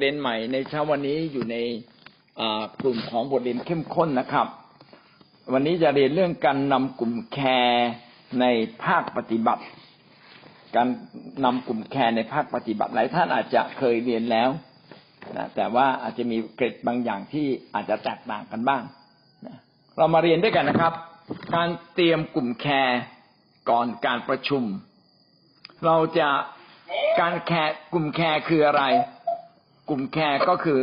เรียนใหม่ในเช้าวันนี้อยู่ในกลุ่มของบทเรียนเข้มข้นนะครับวันนี้จะเรียนเรื่องการนำกลุ่มแคร์ในภาคปฏิบัติการนำกลุ่มแคร์ในภาคปฏิบัติหลายท่านอาจจะเคยเรียนแล้วนะแต่ว่าอาจจะมีเกร็ดบางอย่างที่อาจจะแตกต่างกันบ้างนะเรามาเรียนด้วยกันนะครับการเตรียมกลุ่มแคร์ก่อนการประชุมเราจะการแคร์กลุ่มแคร์คืออะไรกลุ่มแคร์ก็คือ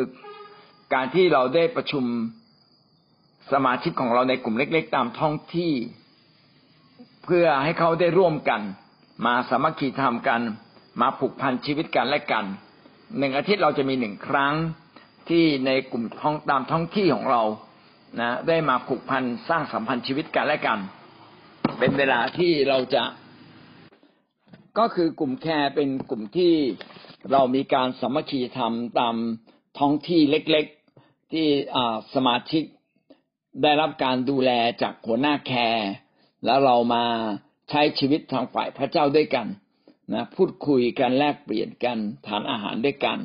การที่เราได้ประชุมสมาชิกของเราในกลุ่มเล็กๆตามท้องที่เพื่อให้เขาได้ร่วมกันมาสามัคคีธรรมกันมาผูกพันชีวิตกันและกันหนึ่งอาทิตย์เราจะมีหนึ่งครั้งที่ในกลุ่มตามท้องที่ของเรานะได้มาผูกพันสร้างสัมพันธ์ชีวิตกันและกันเป็นเวลาที่เราจะก็คือกลุ่มแคร์เป็นกลุ่มที่เรามีการสามัคคีธรรมตามท้องที่เล็กๆที่สมาชิกได้รับการดูแลจากหัวหน้าแคร์แล้วเรามาใช้ชีวิตทางฝ่ายพระเจ้าด้วยกันนะพูดคุยกันแลกเปลี่ยนกันทานอาหารด้วยกัน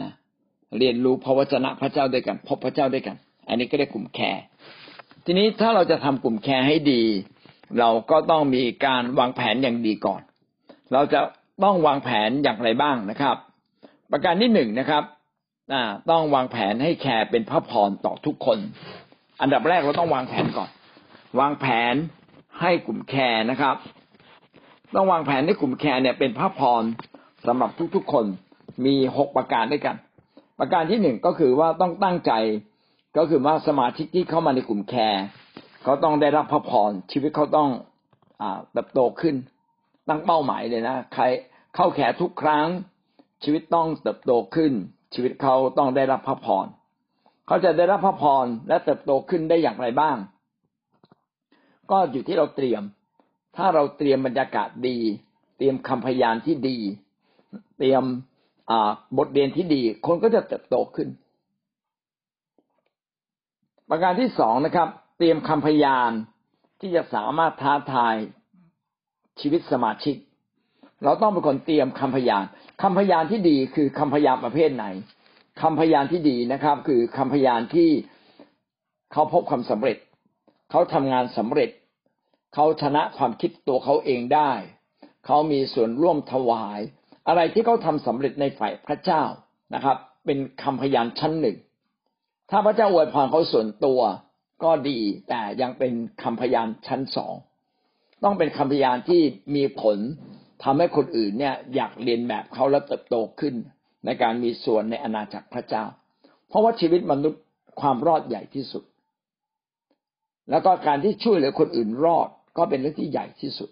นะเรียนรู้พระวจนะพระเจ้าด้วยกันพบพระเจ้าด้วยกันอันนี้ก็เรียกกลุ่มแคร์ทีนี้ถ้าเราจะทำกลุ่มแคร์ให้ดีเราก็ต้องมีการวางแผนอย่างดีก่อนเราจะต้องวางแผนอย่างไรบ้างนะครับประการที่หนึ่งนะครับต้องวางแผนให้แคร์เป็นพระพรต่อทุกคนอันดับแรกเราต้องวางแผนก่อนวางแผนให้กลุ่มแคร์นะครับต้องวางแผนให้กลุ่มแคร์เนี่ยเป็นพระพรสำหรับทุกๆคนมี6ประการด้วยกันประการที่1ก็คือว่าต้องตั้งใจก็คือว่าสมาชิกที่เข้ามาในกลุ่มแคร์เขาต้องได้รับพระพรชีวิตเขาต้องเติบโตขึ้นตั้งเป้าหมายเลยนะใครเข้าแคร์ทุกครั้งชีวิตต้องเติบโตขึ้นชีวิตเขาต้องได้รับพระพรเขาจะได้รับพระพรและเติบโตขึ้นได้อย่างไรบ้างก็อยู่ที่เราเตรียมถ้าเราเตรียมบรรยากาศดีเตรียมคำพยานที่ดีเตรียมบทเรียนที่ดีคนก็จะเติบโตขึ้นประการที่สองนะครับเตรียมคำพยานที่จะสามารถท้าทายชีวิตสมาชิกเราต้องเป็นคนเตรียมคำพยานคำพยานที่ดีคือคำพยานประเภทไหนคำพยานที่ดีนะครับคือคำพยานที่เขาพบความสำเร็จเขาทำงานสำเร็จเขาชนะความคิดตัวเขาเองได้เขามีส่วนร่วมถวายอะไรที่เขาทำสำเร็จในฝ่ายพระเจ้านะครับเป็นคำพยานชั้นหนึ่งถ้าพระเจ้าอวยพรเขาส่วนตัวก็ดีแต่ยังเป็นคำพยานชั้นสองต้องเป็นคำพยานที่มีผลทำให้คนอื่นเนี่ยอยากเรียนแบบเขาและเติบโตขึ้นในการมีส่วนในอาณาจักรพระเจ้าเพราะว่าชีวิตมนุษย์ความรอดใหญ่ที่สุดแล้วก็การที่ช่วยเหลือคนอื่นรอดก็เป็นเรื่องที่ใหญ่ที่สุด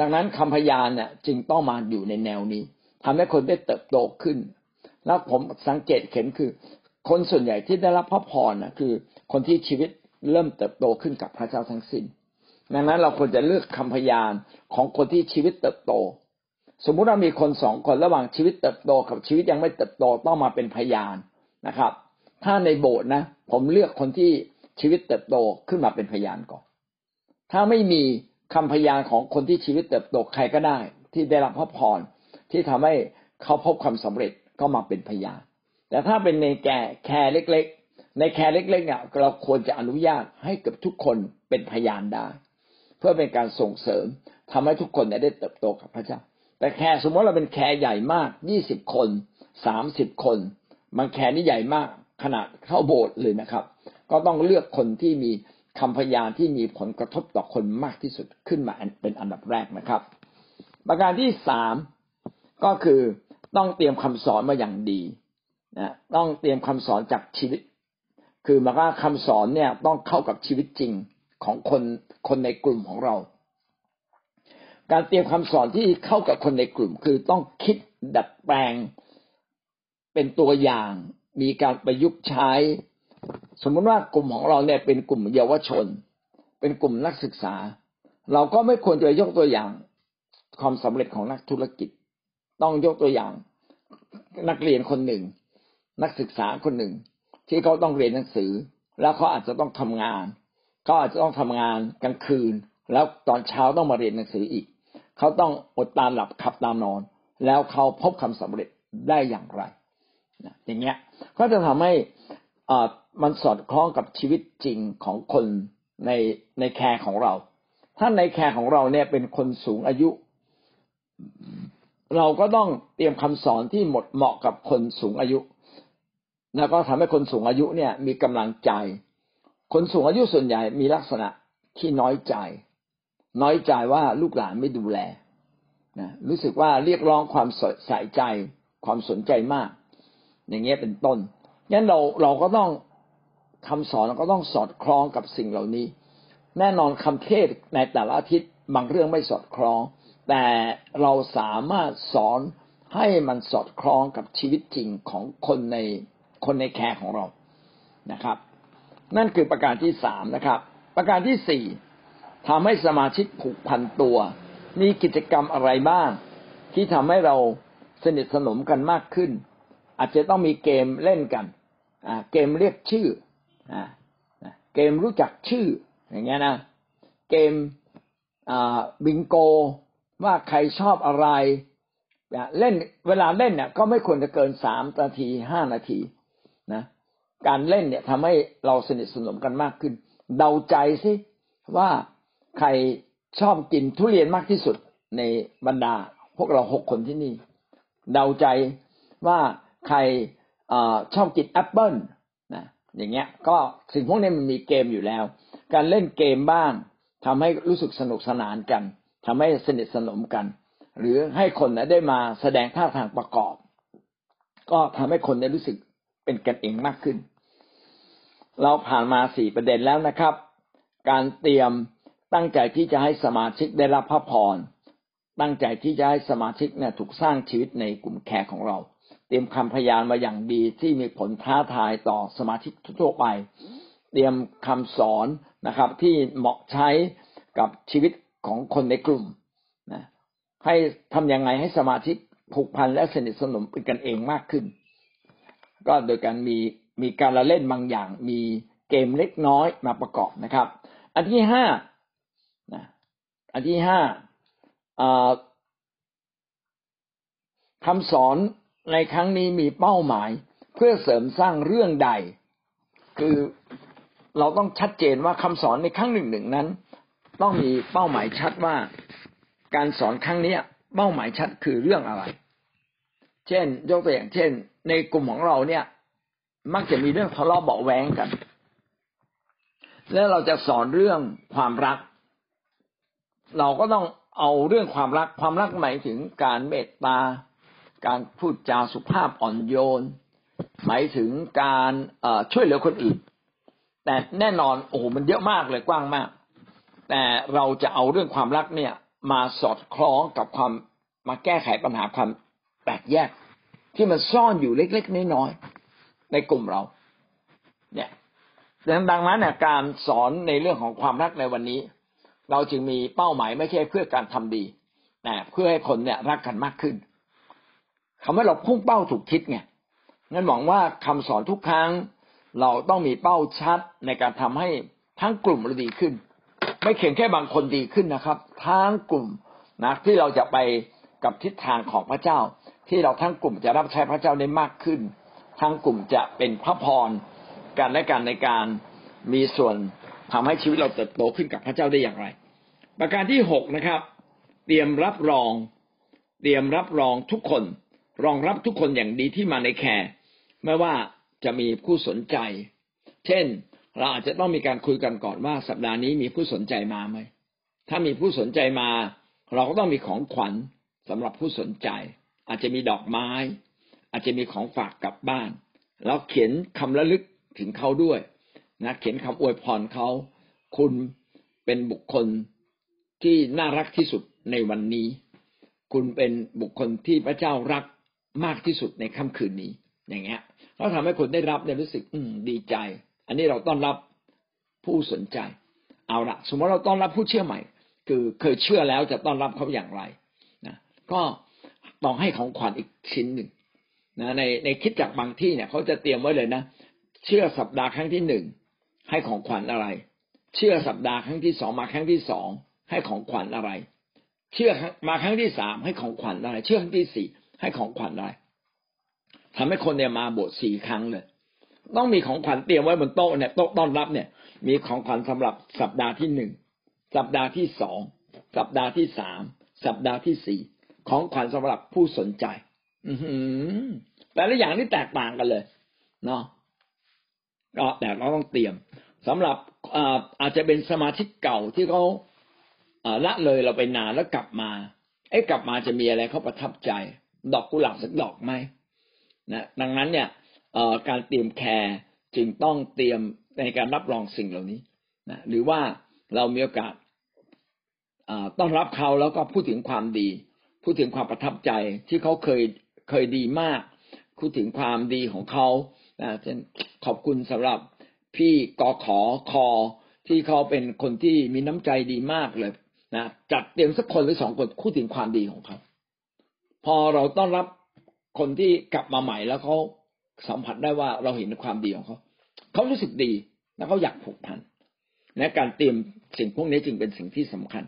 ดังนั้นคำพยานเนี่ยจึงต้องมาอยู่ในแนวนี้ทำให้คนได้เติบโตขึ้นแล้วผมสังเกตเห็นคือคนส่วนใหญ่ที่ได้รับพระพรนะคือคนที่ชีวิตเริ่มเติบโตขึ้นกับพระเจ้าทั้งสิ้นดังนั้นเราควรจะเลือกคำพยานของคนที่ชีวิตเติบโตสมมุติว่ามีคนสองคนระหว่างชีวิตเติบโตกับชีวิตยังไม่เติบโตต้องมาเป็นพยานนะครับถ้าในโบสถ์นะผมเลือกคนที่ชีวิตเติบโตขึ้นมาเป็นพยานก่อนถ้าไม่มีคำพยานของคนที่ชีวิตเติบโตใครก็ได้ที่ได้รับพระพรที่ทำให้เขาพบความสำเร็จก็มาเป็นพยานแต่ถ้าเป็นในแคร์เล็กๆในแคร์เล็กๆเนี่ยเราควรจะอนุญาตให้กับทุกคนเป็นพยานได้เพื่อเป็นการส่งเสริมทำให้ทุกคนได้เติบโตกับพระเจ้าแต่แคร์สมมติเราเป็นแคร์ใหญ่มาก20คน30คนบางแคร์นี่ใหญ่มากขนาดเข้าโบสถ์เลยนะครับก็ต้องเลือกคนที่มีคำพยานที่มีผลกระทบต่อคนมากที่สุดขึ้นมาเป็นอันดับแรกนะครับประการที่3ก็คือต้องเตรียมคำสอนมาอย่างดีนะต้องเตรียมคำสอนจากชีวิตคือหมายว่าคำสอนเนี่ยต้องเข้ากับชีวิตจริงของคนในกลุ่มของเราการเตรียมคำสอนที่เข้ากับคนในกลุ่มคือต้องคิดดัดแปลงเป็นตัวอย่างมีการประยุกต์ใช้สมมติว่ากลุ่มของเราเนี่ยเป็นกลุ่มเยาวชนเป็นกลุ่มนักศึกษาเราก็ไม่ควรจะยกตัวอย่างความสำเร็จของนักธุรกิจต้องยกตัวอย่างนักเรียนคนหนึ่งนักศึกษาคนหนึ่งที่เขาต้องเรียนหนังสือแล้วเขาอาจจะต้องทำงานเขาอาจจะต้องทำงานกลางคืนแล้วตอนเช้าต้องมาเรียนหนังสืออีกเขาต้องอดตาหลับขับตานอนแล้วเขาพบความสำเร็จได้อย่างไร อย่างเงี้ยก็จะทำให้มันสอดคล้องกับชีวิตจริงของคนในแคร์ของเราถ้าในแคร์ของเราเนี่ยเป็นคนสูงอายุเราก็ต้องเตรียมคำสอนที่เหมาะกับคนสูงอายุแล้วก็ทำให้คนสูงอายุเนี่ยมีกำลังใจคนสูงอายุส่วนใหญ่มีลักษณะที่น้อยใจว่าลูกหลานไม่ดูแลนะรู้สึกว่าเรียกร้องความใส่ใจความสนใจมากอย่างเงี้ยเป็นต้นงั้นเราก็ต้องคำสอนก็ต้องสอดคล้องกับสิ่งเหล่านี้แน่นอนคำเทศในแต่ละอาทิตย์บางเรื่องไม่สอดคล้องแต่เราสามารถสอนให้มันสอดคล้องกับชีวิตจริงของคนในแคร์ของเรานะครับนั่นคือประการที่3นะครับประการที่4ทำให้สมาชิกผูกพันตัวมีกิจกรรมอะไรบ้างที่ทำให้เราสนิทสนมกันมากขึ้นอาจจะต้องมีเกมเล่นกันเกมเรียกชื่อเกมรู้จักชื่ออย่างเงี้ยนะเกมบิงโกว่าใครชอบอะไรเล่นเวลาเล่นเนี่ยก็ไม่ควรจะเกิน3นาที5นาทีนะการเล่นเนี่ยทำให้เราสนิทสนมกันมากขึ้นเดาใจสิว่าใครชอบกินทุเรียนมากที่สุดในบรรดาพวกเรา6คนที่นี่เดาใจว่าใครชอบกินแอปเปิ้ลนะอย่างเงี้ยก็สิ่งพวกนี้มันมีเกมอยู่แล้วการเล่นเกมบ้างทำให้รู้สึกสนุกสนานกันทำให้สนิทสนมกันหรือให้คนได้มาแสดงท่าทางประกอบก็ทำให้คนได้รู้สึกเป็นกันเองมากขึ้นเราผ่านมา4ประเด็นแล้วนะครับการเตรียมตั้งใจที่จะให้สมาชิกได้รับพระพรตั้งใจที่จะให้สมาชิกเนี่ยถูกสร้างชีวิตในกลุ่มแคร์ของเราเตรียมคำพยานมาอย่างดีที่มีผลท้าทายต่อสมาชิกทั่วไปเตรียมคำสอนนะครับที่เหมาะใช้กับชีวิตของคนในกลุ่มนะให้ทำยังไงให้สมาชิกผูกพันและสนิทสนมเป็นกันเองมากขึ้นก็โดยการมีการละเล่นบางอย่างมีเกมเล็กน้อยมาประกอบนะครับอันที่ห้านะอันที่ห้าคำสอนในครั้งนี้มีเป้าหมายเพื่อเสริมสร้างเรื่องใดคือเราต้องชัดเจนว่าคำสอนในครั้งหนึ่งนั้นต้องมีเป้าหมายชัดว่าการสอนครั้งนี้เป้าหมายชัดคือเรื่องอะไรเช่นยกตัวอย่างเช่นในกลุ่มของเราเนี่ยมักจะมีเรื่องทะเลาะเบาะแว้งกันแล้วเราจะสอนเรื่องความรักเราก็ต้องเอาเรื่องความรักหมายถึงการเมตตาการพูดจาสุภาพอ่อนโยนหมายถึงการช่วยเหลือคนอื่นแต่แน่นอนโอ้โหมันเยอะมากเลยกว้างมากแต่เราจะเอาเรื่องความรักเนี่ยมาสอดคล้องกับความมาแก้ไขปัญหาความแตกแยกที่มันซ่อนอยู่เล็กๆน้อยๆในกลุ่มเราเนี่ยดังนั้นเนี่ยการสอนในเรื่องของความรักในวันนี้เราจึงมีเป้าหมายไม่ใช่เพื่อการทำดีแต่เพื่อให้คนเนี่ยรักกันมากขึ้นคำว่าเราพุ่งเป้าถูกทิศไงงั้นหวังว่าคำสอนทุกครั้งเราต้องมีเป้าชัดในการทำให้ทั้งกลุ่มเราดีขึ้นไม่เพียงแค่บางคนดีขึ้นนะครับทั้งกลุ่มนะที่เราจะไปกับทิศทางของพระเจ้าที่เราทั้งกลุ่มจะรับใช้พระเจ้าได้มากขึ้นทั้งกลุ่มจะเป็นพระพรกันและกันในการมีส่วนทำให้ชีวิตเราเติบโตขึ้นกับพระเจ้าได้อย่างไรประการที่6นะครับเตรียมรับรองทุกคนรองรับทุกคนอย่างดีที่มาในแคร์ไม่ว่าจะมีผู้สนใจเช่นเราอาจจะต้องมีการคุยกันก่อนว่าสัปดาห์นี้มีผู้สนใจมาไหมถ้ามีผู้สนใจมาเราก็ต้องมีของขวัญสำหรับผู้สนใจอาจจะมีดอกไม้อาจจะมีของฝากกลับบ้านแล้วเขียนคำระลึกถึงเขาด้วยนะเขียนคำอวยพรเขาคุณเป็นบุคคลที่น่ารักที่สุดในวันนี้คุณเป็นบุคคลที่พระเจ้ารักมากที่สุดในค่ำคืนนี้อย่างเงี้ยก็ทำให้คนได้รับได้รู้สึกดีใจอันนี้เราต้อนรับผู้สนใจเอาละสมมติเราต้อนรับผู้เชื่อใหม่คือเคยเชื่อแล้วจะต้อนรับเขาอย่างไรนะก็ต้องให้ของขวัญอีกชิ้นหนึ่งนะในคิดจากบางที่เนี่ยเขาจะเตรียมไว้เลยนะเชื่อสัปดาห์ครั้งที่1ให้ของขวัญอะไรเชื่อสัปดาห์ครั้งที่2มาครั้งที่2ให้ของขวัญอะไรเชื่อมาครั้งที่3ให้ของขวัญอะไรเชื่อครั้งที่4ให้ของขวัญอะไร ทำให้คนเนี่ยมาโบสถ์4ครั้งเลยต้องมีของขวัญเตรียมไว้บนโต๊ะเนี่ยโต๊ะต้อนรับเนี่ยมีของขวัญสำหรับสัปดาห์ที่1สัปดาห์ที่2สัปดาห์ที่3สัปดาห์ที่4ของขวัญสำหรับผู้สนใจแต่ละอย่างนี่แตกต่างกันเลยเนาะก็แต่เราต้องเตรียมสำหรับอาจจะเป็นสมาชิกเก่าที่เขาละเลยเราไปนานแล้วกลับมากลับมาจะมีอะไรเขาประทับใจดอกกุหลาบสักดอกไหมนะดังนั้นเนี่ยการเตรียมแคร์จึงต้องเตรียมในการรับรองสิ่งเหล่านี้นะหรือว่าเรามีโอกาสต้อนรับเขาแล้วก็พูดถึงความดีพูดถึงความประทับใจที่เขาเคยดีมากพูดถึงความดีของเขาเช่นขอบคุณสำหรับพี่กขคที่เขาเป็นคนที่มีน้ำใจดีมากเลยนะจัดเตรียมสักคนหรือสองคนพูดถึงความดีของเขาพอเราต้อนรับคนที่กลับมาใหม่แล้วเขาสัมผัสได้ว่าเราเห็นความดีของเขาเขารู้สึกดีแล้วเขาอยากผูกพันและการเตรียมสิ่งพวกนี้จึงเป็นสิ่งที่สำคัญ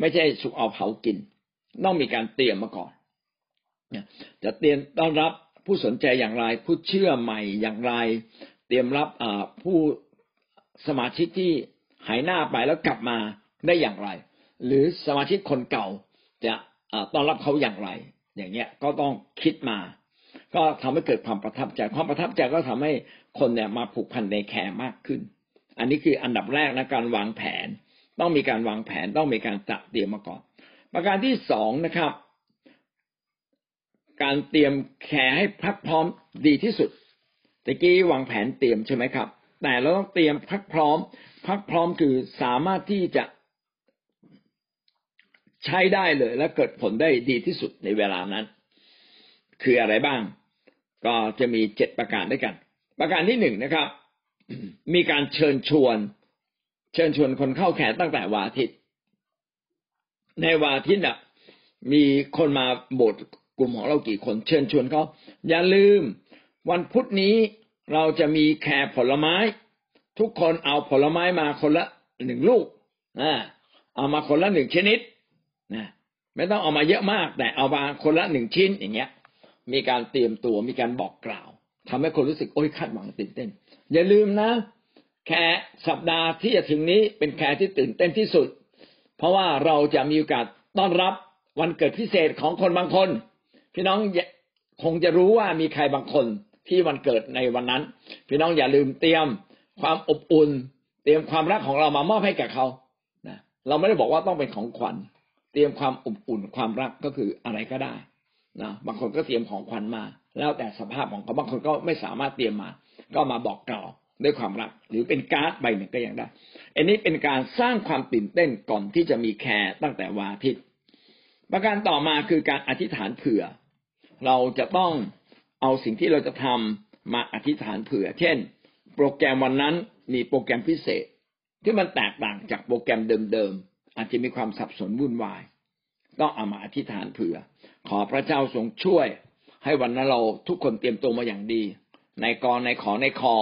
ไม่ใช่สุกเอาเผากินต้องมีการเตรียมมาก่อนจะเตรียมต้อนรับผู้สนใจอย่างไรผู้เชื่อใหม่อย่างไรเตรียมรับผู้สมาชิกที่หายหน้าไปแล้วกลับมาได้อย่างไรหรือสมาชิกคนเก่าจะต้อนรับเขาอย่างไรอย่างเงี้ยก็ต้องคิดมาก็ทำให้เกิดความประทับใจความประทับใจก็ทำให้คนเนี่ยมาผูกพันในแคร์มากขึ้นอันนี้คืออันดับแรกนะการวางแผนต้องมีการวางแผนต้องมีการจัดเตรียมมาก่อนประการที่2นะครับการเตรียมแคร์ให้พักพร้อมดีที่สุดตะกี้วางแผนเตรียมใช่ไหมครับแต่เราต้องเตรียมพักพร้อมคือสามารถที่จะใช้ได้เลยและเกิดผลได้ดีที่สุดในเวลานั้นคืออะไรบ้างก็จะมี7ประการด้วยกันประการที่1นะครับมีการเชิญชวนคนเข้าแคร์ตั้งแต่วันอาทิตย์ในวันอาทิตย์น่ะมีคนมาโบสถ์กลุ่มของเรากี่คนเชิญชวนเขาอย่าลืมวันพุธนี้เราจะมีแคร์ผลไม้ทุกคนเอาผลไม้มาคนละ1ลูกเอามาคนละ1ชนิดนะไม่ต้องเอามาเยอะมากแต่เอามาคนละ1ชิ้นอย่างเงี้ยมีการเตรียมตัวมีการบอกกล่าวทำให้คนรู้สึกโอ๊ยคาดหวังตื่นเต้นอย่าลืมนะแคร์สัปดาห์ที่จะถึงนี้เป็นแคร์ที่ตื่นเต้นที่สุดเพราะว่าเราจะมีโอกาสต้อนรับวันเกิดพิเศษของคนบางคนพี่น้องคงจะรู้ว่ามีใครบางคนที่วันเกิดในวันนั้นพี่น้องอย่าลืมเตรียมความอบอุ่นเตรียมความรักของเรามามอบให้แก่เขานะเราไม่ได้บอกว่าต้องเป็นของขวัญเตรียมความอบอุ่นความรักก็คืออะไรก็ได้นะบางคนก็เตรียมของขวัญมาแล้วแต่สภาพของเขาบางคนก็ไม่สามารถเตรียมมาก็มาบอกกล่าวด้วยความรักหรือเป็นการ์ดใบหนึ่งก็ยังได้อันนี้เป็นการสร้างความตื่นเต้นก่อนที่จะมีแคร์ตั้งแต่วันอาทิตย์ประการต่อมาคือการอธิษฐานเผื่อเราจะต้องเอาสิ่งที่เราจะทำมาอธิษฐานเผื่อเช่นโปรแกรมวันนั้นมีโปรแกรมพิเศษที่มันแตกต่างจากโปรแกรมเดิมๆอาจจะมีความสับสนวุ่นวายต้องเอามาอธิษฐานเผื่อขอพระเจ้าทรงช่วยให้วันนั้นเราทุกคนเตรียมตัวมาอย่างดีในกอในขอในคอ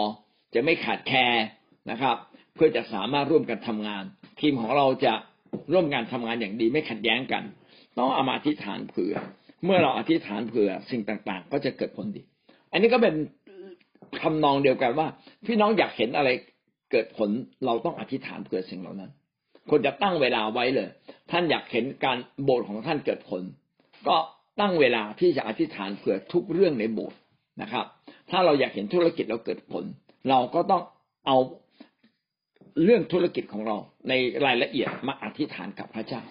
จะไม่ขาดแคร์นะครับเพื่อจะสามารถร่วมกันทำงานทีมของเราจะร่วมกันทำงานอย่างดีไม่ขัดแย้งกันต้องเอามาอธิษฐานเผื่อเมื่อเราอธิษฐานเผื่อสิ่งต่างๆก็จะเกิดผลดีอันนี้ก็เป็นคำนองเดียวกันว่าพี่น้องอยากเห็นอะไรเกิดผลเราต้องอธิษฐานเผื่อสิ่งเหล่านั้นควรจะตั้งเวลาไว้เลยท่านอยากเห็นการโบสถ์ของท่านเกิดผลก็ตั้งเวลาที่จะอธิษฐานเผื่อทุกเรื่องในโบสถ์นะครับถ้าเราอยากเห็นธุรกิจเราเกิดผลเราก็ต้องเอาเรื่องธุรกิจของเราในรายละเอียดมาอธิษฐานกับพระเจ้า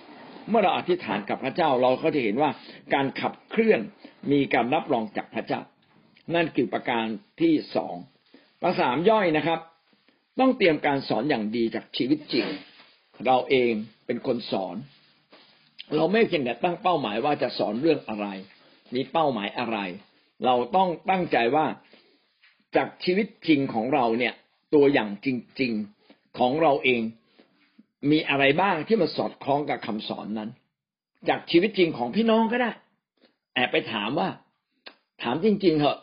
เมื่อเราอธิษฐานกับพระเจ้าเราก็จะเห็นว่าการขับเคลื่อนมีการรับรองจากพระเจ้านั่นคือประการที่2ประการ3ย่อยนะครับต้องเตรียมการสอนอย่างดีจากชีวิตจริงเราเองเป็นคนสอนเราไม่เพียงแต่ตั้งเป้าหมายว่าจะสอนเรื่องอะไรมีเป้าหมายอะไรเราต้องตั้งใจว่าจากชีวิตจริงของเราเนี่ยตัวอย่างจริงๆของเราเองมีอะไรบ้างที่มันสอดคล้องกับคำสอนนั้นจากชีวิตจริงของพี่น้องก็ได้แอบไปถามว่าถามจริงๆเหอะ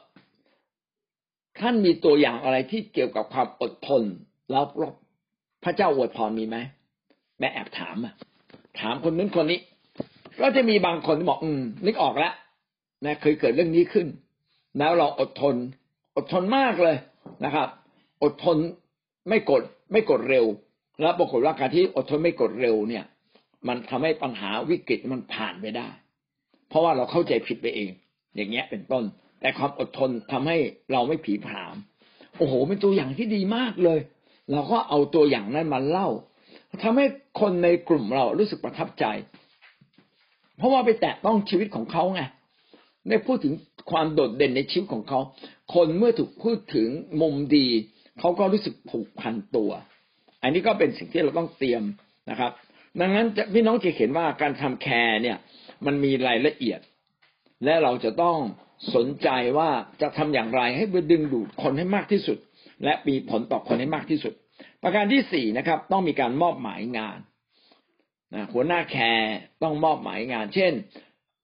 ท่านมีตัวอย่างอะไรที่เกี่ยวกับความอดทนแล้วพระเจ้าอวยพรมีไหมแม่แอบถามอ่ะถามคนนู้นคนนี้ก็จะมีบางคนที่บอกนึกออกแล้วนะเคยเกิดเรื่องนี้ขึ้น แล้วเราอดทนมากเลยนะครับอดทนไม่กดเร็วแล้วปรากฏว่าการที่อดทนไม่กดเร็วเนี่ยมันทำให้ปัญหาวิกฤตมันผ่านไปได้เพราะว่าเราเข้าใจผิดไปเองอย่างเงี้ยเป็นต้นแต่ความอดทนทำให้เราไม่ผีผามโอ้โหเป็นตัวอย่างที่ดีมากเลยเราก็เอาตัวอย่างนั้นมาเล่าทำให้คนในกลุ่มเรารู้สึกประทับใจเพราะว่าไปแตะต้องชีวิตของเขาไงได้พูดถึงความโดดเด่นในชีวิตของเขาคนเมื่อถูกพูดถึงมุมดีเขาก็รู้สึกผูกพันตัวอันนี้ก็เป็นสิ่งที่เราต้องเตรียมนะครับดังนั้นพี่น้องจะเห็นว่าการทำแคร์เนี่ยมันมีรายละเอียดและเราจะต้องสนใจว่าจะทำอย่างไรให้ไปดึงดูดคนให้มากที่สุดและมีผลต่อคนให้มากที่สุดประการที่4นะครับต้องมีการมอบหมายงานหัวหน้าแคร์ต้องมอบหมายงานเช่น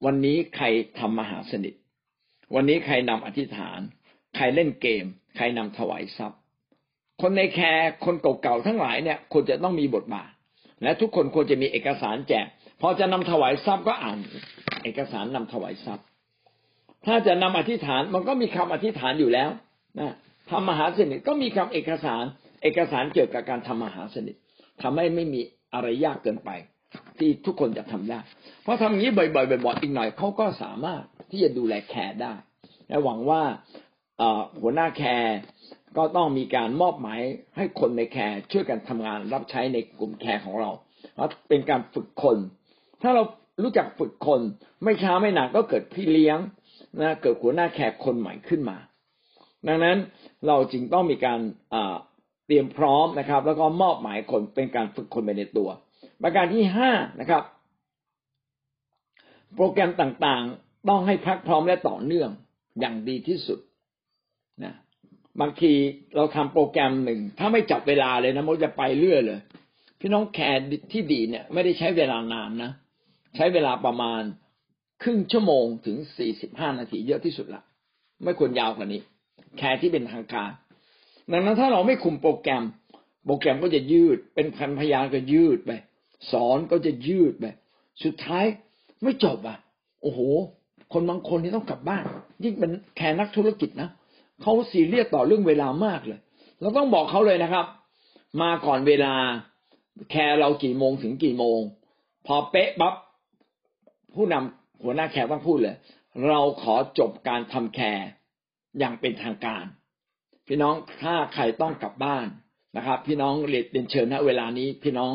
วันนี้ใครทำมหาสนิทวันนี้ใครนำอธิษฐานใครเล่นเกมใครนำถวายทรัพย์คนในแคร์คนเก่าๆทั้งหลายเนี่ยควรจะต้องมีบทบาทและทุกคนควรจะมีเอกสารแจกพอจะนำถวายทรัพย์ก็อ่านเอกสารนำถวายทรัพย์ถ้าจะนำอธิษฐานมันก็มีคำอธิษฐานอยู่แล้วนะทำมหาสนิทก็มีคำเอกสารเกี่ยวกับการทำมหาสนิททำให้ไม่มีอะไรยากเกินไปที่ทุกคนจะทำได้เพราะทำอย่างนี้บ่อยๆบ่อยๆอีกหน่อยเขาก็สามารถที่จะดูแลแคร์ได้และหวังว่าหัวหน้าแคร์ก็ต้องมีการมอบหมายให้คนในแคร์ช่วยกันทำงานรับใช้ในกลุ่มแคร์ของเราเป็นการฝึกคนถ้าเรารู้จักฝึกคนไม่ช้าไม่นานก็เกิดพี่เลี้ยงนะเกิดหัวหน้าแคร์คนใหม่ขึ้นมาดังนั้นเราจึงต้องมีการเตรียมพร้อมนะครับแล้วก็มอบหมายคนเป็นการฝึกคนไปในตัวประการที่5นะครับโปรแกรมต่างๆต้องให้พักพร้อมและต่อเนื่องอย่างดีที่สุดนะบางทีเราทำโปรแกรมหนึ่งถ้าไม่จับเวลาเลยนะมันจะไปเรื่อยเลยพี่น้องแคร์ที่ดีเนี่ยไม่ได้ใช้เวลานานนะใช้เวลาประมาณครึ่งชั่วโมงถึง45นาทีเยอะที่สุดละไม่ควรยาวกว่านี้แคร์ที่เป็นทางการดังนั้นถ้าเราไม่คุมโปรแกรมก็จะยืดเป็นพันพยานก็ยืดไปสอนก็จะยืดไปสุดท้ายไม่จบอ่ะโอ้โหคนบางคนที่ต้องกลับบ้านยิ่งเป็นแคร์นักธุรกิจนะเขาซีเรียสต่อเรื่องเวลามากเลยเราต้องบอกเขาเลยนะครับมาก่อนเวลาแคร์เรากี่โมงถึงกี่โมงพอเป๊ะปั๊บผู้นำหัวหน้าแคร์ต้องพูดเลยเราขอจบการทำแคร์อย่างเป็นทางการพี่น้องถ้าใครต้องกลับบ้านนะครับพี่น้องเรียนเชิญณเวลานี้พี่น้อง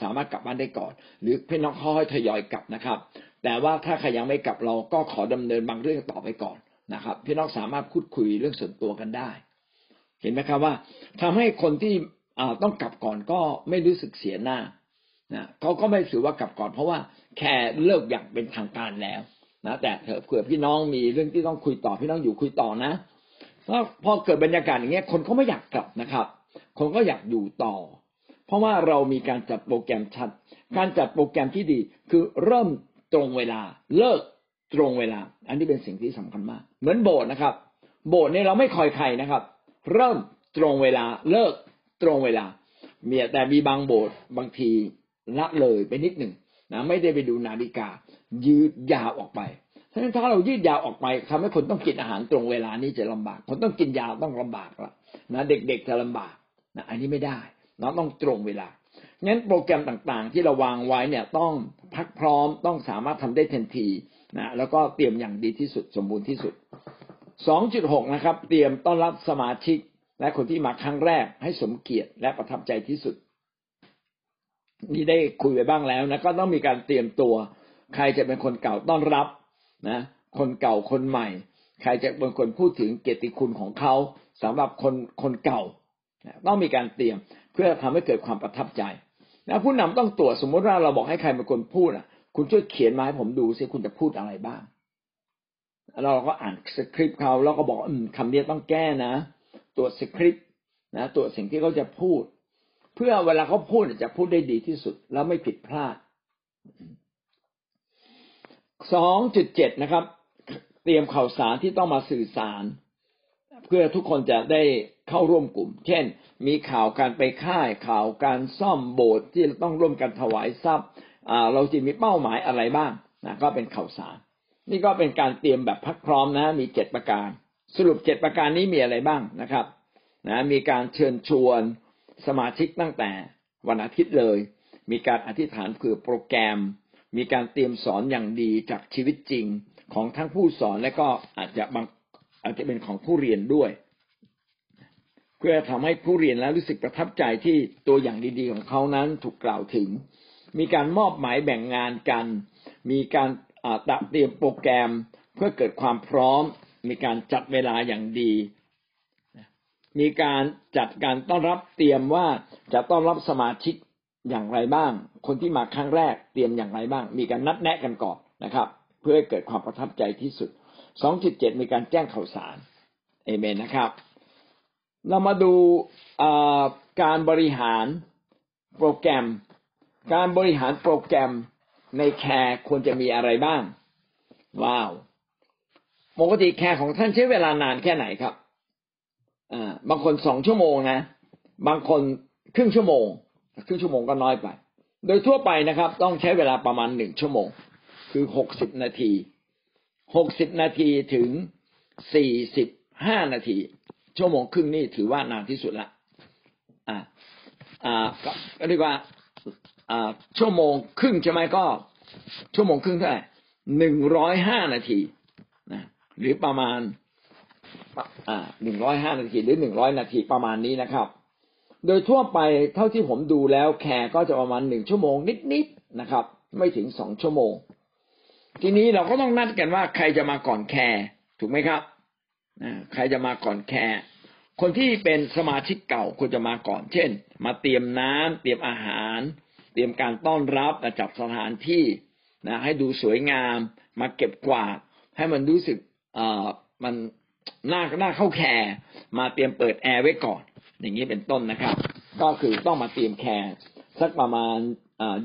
สามารถกลับบ้านได้ก่อนหรือพี่น้องค่อยทยอยกลับนะครับแต่ว่าถ้าใครยังไม่กลับเราก็ขอดำเนินบางเรื่องต่อไปก่อนนะครับพี่น้องสามารถพูดคุยเรื่องส่วนตัวกันได้เห็นไหมครับว่าทำให้คนที่ต้องกลับก่อนก็ไม่รู้สึกเสียหน้านะเขาก็ไม่ถือว่ากลับก่อนเพราะว่าแค่เลิกอย่างเป็นทางการแล้วนะแต่เผื่อพี่น้องมีเรื่องที่ต้องคุยต่อพี่น้องอยู่คุยต่อนะแล้วพอเกิดบรรยากาศอย่างเงี้ยคนก็ไม่อยากกลับนะครับคนก็อยากอยู่ต่อเพราะว่าเรามีการจัดโปรแกรมชัดการจัดโปรแกรมที่ดีคือเริ่มตรงเวลาเลิกตรงเวลาอันนี้เป็นสิ่งที่สำคัญมากเหมือนโบสถ์นะครับโบสถ์เนี่ยเราไม่คอยใครนะครับเริ่มตรงเวลาเลิกตรงเวลาแต่มีบางโบสถ์บางทีละเลยไปนิดหนึ่งนะไม่ได้ไปดูนาฬิกายืดยาวออกไปฉะนั้นถ้าเรายืดยาวออกไปทำให้คนต้องกินอาหารตรงเวลานี่จะลำบากคนต้องกินยาวต้องลำบากละนะเด็กๆจะลำบากนะอันนี้ไม่ได้เราต้องตรงเวลางั้นโปรแกรมต่างๆที่เราวางไว้เนี่ยต้องพักพร้อมต้องสามารถทำได้ทันทีนะแล้วก็เตรียมอย่างดีที่สุดสมบูรณ์ที่สุด 2.6 นะครับเตรียมต้อนรับสมาชิกและคนที่มาครั้งแรกให้สมเกียรติและประทับใจที่สุดนี่ได้คุยไปบ้างแล้วนะก็ต้องมีการเตรียมตัวใครจะเป็นคนเก่าต้อนรับนะคนเก่าคนใหม่ใครจะเป็นคนพูดถึงเกียรติคุณของเขาสำหรับคนเก่าต้องมีการเตรียมเพื่อทำให้เกิดความประทับใจนะผู้นำต้องตรวจสมมติว่าเราบอกให้ใครเป็นคนพูดอ่ะคุณช่วยเขียนมาให้ผมดูซิคุณจะพูดอะไรบ้างเราก็อ่านสคริปต์เขาแล้วก็บอกคำนี้ต้องแก้นะตรวจสคริปต์นะตรวจสิ่งที่เขาจะพูดเพื่อเวลาเขาพูดจะพูดได้ดีที่สุดแล้วไม่ผิดพลาด 2.7 นะครับเตรียมข่าวสารที่ต้องมาสื่อสารเพื่อทุกคนจะได้เข้าร่วมกลุ่มเช่นมีข่าวการไปค่ายข่าวการซ่อมโบสถ์ที่ต้องร่วมกันถวายทรัพย์เราจะมีเป้าหมายอะไรบ้างนะก็เป็นข่าวสาร นี่ก็เป็นการเตรียมแบบพักพร้อมนะมี7ประการสรุป7ประการนี้มีอะไรบ้างนะครับนะมีการเชิญชวนสมาชิกตั้งแต่วันอาทิตย์เลยมีการอธิษฐานเผื่อโปรแกรมมีการเตรียมสอนอย่างดีจากชีวิตจริงของทั้งผู้สอนและก็อาจจะเป็นของผู้เรียนด้วยเพื่อทำให้ผู้เรียนแล้วรู้สึกประทับใจที่ตัวอย่างดีๆของเขานั้นถูกกล่าวถึงมีการมอบหมายแบ่งงานกันมีการเตรียมโปรแกรมเพื่อเกิดความพร้อมมีการจัดเวลาอย่างดีมีการจัดการต้อนรับเตรียมว่าจะต้อนรับสมาชิกอย่างไรบ้างคนที่มาครั้งแรกเตรียมอย่างไรบ้างมีการนัดแนะกันก่อนนะครับเพื่อให้เกิดความประทับใจที่สุด 2.7 มีการแจ้งข่าวสารเอเมนนะครับเรามาดูการบริหารโปรแกรมการบริหารโปรแกรมในแคร์ควรจะมีอะไรบ้างว้าวปกติแคร์ของท่านใช้เวลานานแค่ไหนครับบางคน2ชั่วโมงนะบางคนครึ่งชั่วโมงก็น้อยไปโดยทั่วไปนะครับต้องใช้เวลาประมาณ1ชั่วโมงคือ60นาที60นาทีถึง45นาทีชั่วโมงครึ่งนี่ถือว่านานที่สุดละก็เรียกว่าชั่วโมงครึ่งใช่ไหมก็ชั่วโมงครึ่งเท่าไหร่105นาทีนะหรือประมาณ105นาทีหรือ100นาทีประมาณนี้นะครับโดยทั่วไปเท่าที่ผมดูแล้วแคร์ก็จะประมาณ1ชั่วโมงนิดๆนะครับไม่ถึง2ชั่วโมงทีนี้เราก็ต้องนัดกันว่าใครจะมาก่อนแคร์ถูกไหมครับใครจะมาก่อนแคร์คนที่เป็นสมาชิกเก่าควรจะมาก่อนเช่นมาเตรียมน้ำเตรียมอาหารเตรียมการต้อนรับจัดสถานที่นะให้ดูสวยงามมาเก็บกวาดให้มันรู้สึกมันน่าเข้าแคร์มาเตรียมเปิดแอร์ไว้ก่อนอย่างนี้เป็นต้นนะครับก็คือต้องมาเตรียมแคร์สักประมาณ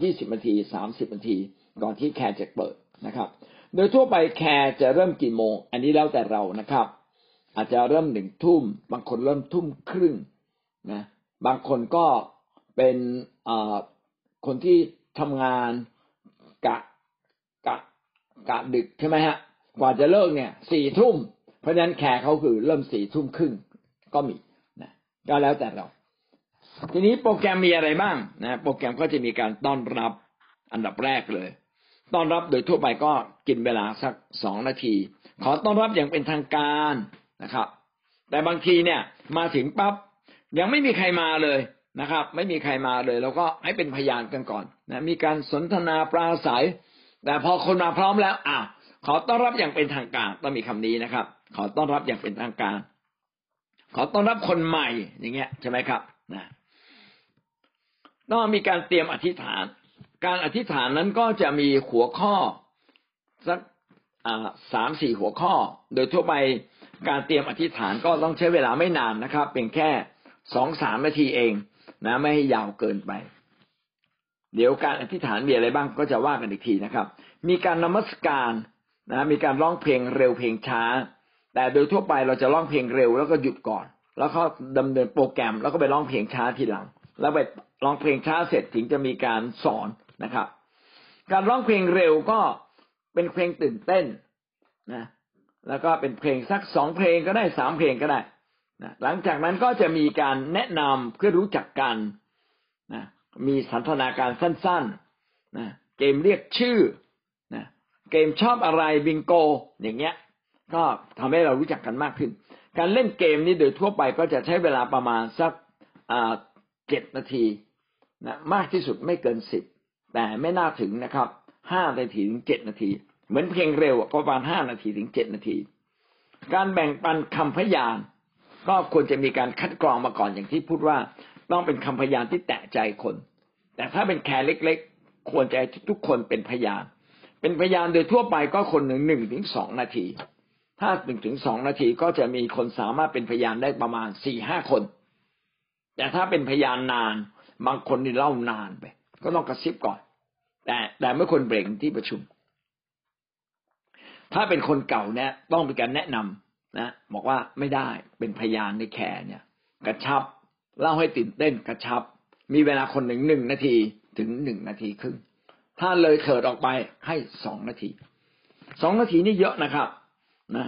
20นาที30นาทีก่อนที่แคร์จะเปิดนะครับโดยทั่วไปแคร์จะเริ่มกี่โมงอันนี้แล้วแต่เรานะครับอาจจะเริ่ม1 ทุ่มบางคนเริ่ม1:30นะบางคนก็เป็นคนที่ทำงานกะดึกใช่ไหมฮะกว่าจะเลิกเนี่ย4 ทุ่มเพราะฉะนั้นแคร์เขาคือเริ่ม4:30ก็มีนะก็แล้วแต่เราทีนี้โปรแกรมมีอะไรบ้างนะโปรแกรมก็จะมีการต้อนรับอันดับแรกเลยต้อนรับโดยทั่วไปก็กินเวลาสัก2นาทีขอต้อนรับอย่างเป็นทางการนะครับแต่บางทีเนี่ยมาถึงปั๊บยังไม่มีใครมาเลยนะครับไม่มีใครมาเลยเราก็ให้เป็นพยานกันก่อนนะมีการสนทนาปราศัยแต่พอคนมาพร้อมแล้วขอต้อนรับอย่างเป็นทางการต้องมีคำนี้นะครับขอต้อนรับอย่างเป็นทางการขอต้อนรับคนใหม่อย่างเงี้ยใช่ไหมครับนะต้องมีการเตรียมอธิษฐานการอธิษฐานนั้นก็จะมีหัวข้อสัก3-4 หัวข้อโดยทั่วไปการเตรียมอธิษฐานก็ต้องใช้เวลาไม่นานนะครับเป็นแค่ 2-3 นาทีเองนะไม่ให้ยาวเกินไปเดี๋ยวการอธิษฐานมีอะไรบ้างก็จะว่ากันอีกทีนะครับมีการนมัสการนะมีการร้องเพลงเร็วเพลงช้าแต่โดยทั่วไปเราจะร้องเพลงเร็วแล้วก็หยุดก่อนแล้วก็ดำเนินโปรแกรมแล้วก็ไปร้องเพลงช้าทีหลังแล้วไปร้องเพลงช้าเสร็จถึงจะมีการสอนนะครับการร้องเพลงเร็วก็เป็นเพลงตื่นเต้นนะแล้วก็เป็นเพลงสัก2เพลงก็ได้3เพลงก็ได้นะหลังจากนั้นก็จะมีการแนะนำเพื่อรู้จักกันนะมีสันทนาการสั้นๆนะเกมเรียกชื่อนะเกมชอบอะไรบิงโกอย่างเงี้ยก็ทำให้เรารู้จักกันมากขึ้นการเล่นเกมนี้โดยทั่วไปก็จะใช้เวลาประมาณสัก7นาทีนะมากที่สุดไม่เกิน10แต่ไม่น่าถึงนะครับ5นาทีถึง7นาทีเหมือนเพลงเร็วก็ประมาณ5นาทีถึง7นาทีการแบ่งปันคำพยานก็ควรจะมีการคัดกรองมาก่อนอย่างที่พูดว่าต้องเป็นคำพยานที่แตะใจคนแต่ถ้าเป็นแคร์เล็กๆควรจะให้ทุกคนเป็นพยานโดยทั่วไปก็คนหนึ่ง 1-2 นาทีถ้า 1-2 นาทีก็จะมีคนสามารถเป็นพยานได้ประมาณ 4-5 คนแต่ถ้าเป็นพยานนานบางคนนี่เล่านานไปก็ต้องกระซิบก่อนแต่เมื่อคนเบรกที่ประชุมถ้าเป็นคนเก่าเนี่ยต้องเป็นการแนะนำนะบอกว่าไม่ได้เป็นพยานในแคร์เนี่ยกระชับเล่าให้ตื่นเต้นกระชับมีเวลาคนหนึ่ง1 นาทีถึง1 นาทีครึ่งถ้าเลยเถิดออกไปให้2 นาที 2 นาทีนี่เยอะนะครับนะ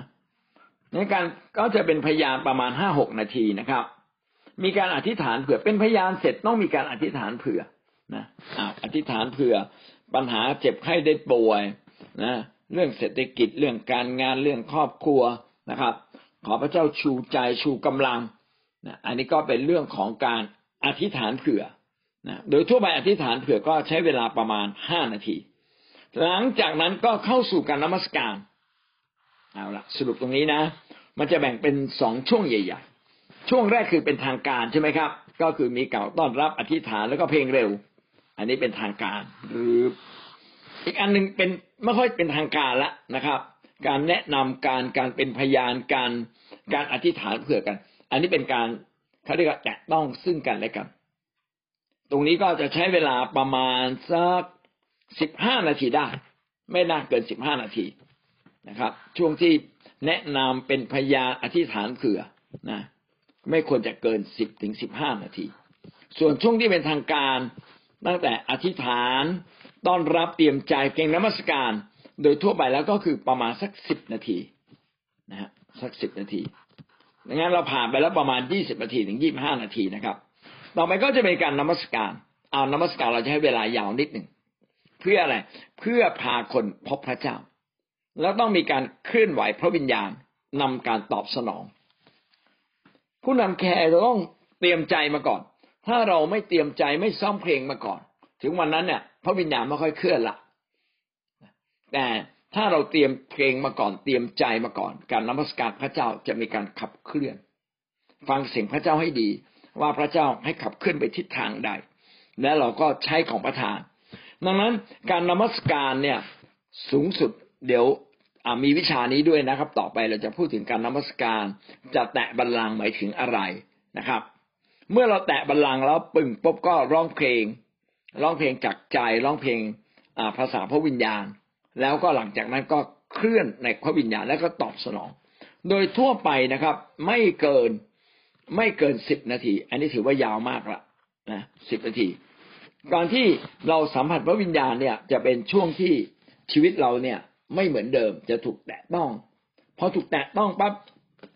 ในการก็จะเป็นพยานประมาณ 5-6 นาทีนะครับมีการอธิษฐานเผื่อเป็นพยานเสร็จต้องมีการอธิษฐานเผื่อนะอธิษฐานเผื่อปัญหาเจ็บไข้ได้ป่วยนะเรื่องเศรษฐกิจเรื่องการงานเรื่องครอบครัวนะครับขอพระเจ้าชูใจชูกำลังนะอันนี้ก็เป็นเรื่องของการอธิษฐานเผื่อนะโดยทั่วไปอธิษฐานเผื่อก็ใช้เวลาประมาณ5นาทีหลังจากนั้นก็เข้าสู่การนมัสการเอาละสรุปตรงนี้นะมันจะแบ่งเป็น2ช่วงใหญ่ๆช่วงแรกคือเป็นทางการใช่ไหมครับก็คือมีกล่าวต้อนรับอธิษฐานแล้วก็เพลงเร็วอันนี้เป็นทางการหรืออีกอันนึงเป็นไม่ค่อยเป็นทางการละนะครับการแนะนำการเป็นพยานการอธิษฐานเผื่อกันอันนี้เป็นการเขาเรียกว่าแตะต้องซึ่งกันและกันตรงนี้ก็จะใช้เวลาประมาณสัก15นาทีได้ไม่น่าเกิน15นาทีนะครับช่วงที่แนะนำเป็นพยานอธิษฐานเผื่อนะไม่ควรจะเกิน10ถึง15นาทีส่วนช่วงที่เป็นทางการตั้งแต่อธิษฐานต้อนรับเตรียมใจเพลงนมัสการโดยทั่วไปแล้วก็คือประมาณสัก10นาทีนะฮะสัก10นาทีงั้นเราผ่านไปแล้วประมาณ20นาทีถึง25นาทีนะครับต่อไปก็จะเป็นการนมัสการนมัสการเราจะให้เวลายาวนิดนึงเพื่ออะไรเพื่อพาคนพบพระเจ้าแล้วต้องมีการเคลื่อนไหวพระวิญญาณนำการตอบสนองผู้นำแคร์เราต้องเตรียมใจมาก่อนถ้าเราไม่เตรียมใจไม่ซ้อมเพลงมาก่อนถึงวันนั้นเนี่ยพระวิญญาณไม่ค่อยเคลื่อนละแต่ถ้าเราเตรียมเพลงมาก่อนเตรียมใจมาก่อนการนมัสการพระเจ้าจะมีการขับเคลื่อนฟังเสียงพระเจ้าให้ดีว่าพระเจ้าให้ขับเคลื่อนไปทิศทางใดและเราก็ใช้ของประทานดังนั้นการนมัสการเนี่ยสูงสุดเดี๋ยวมีวิชานี้ด้วยนะครับต่อไปเราจะพูดถึงการนมัสการจะแตะบัลลังก์หมายถึงอะไรนะครับเมื่อเราแตะบัลลังก์แล้วปึ่งปุ๊บก็ร้องเพลงจากใจร้องเพลงภาษาพระวิญญาณแล้วก็หลังจากนั้นก็เคลื่อนในพระวิญญาณแล้วก็ตอบสนองโดยทั่วไปนะครับไม่เกิน10นาทีอันนี้ถือว่ายาวมากละนะ10นาทีการที่เราสัมผัสพระวิญญาณเนี่ยจะเป็นช่วงที่ชีวิตเราเนี่ยไม่เหมือนเดิมจะถูกแตะต้องพอถูกแตะต้องปั๊บ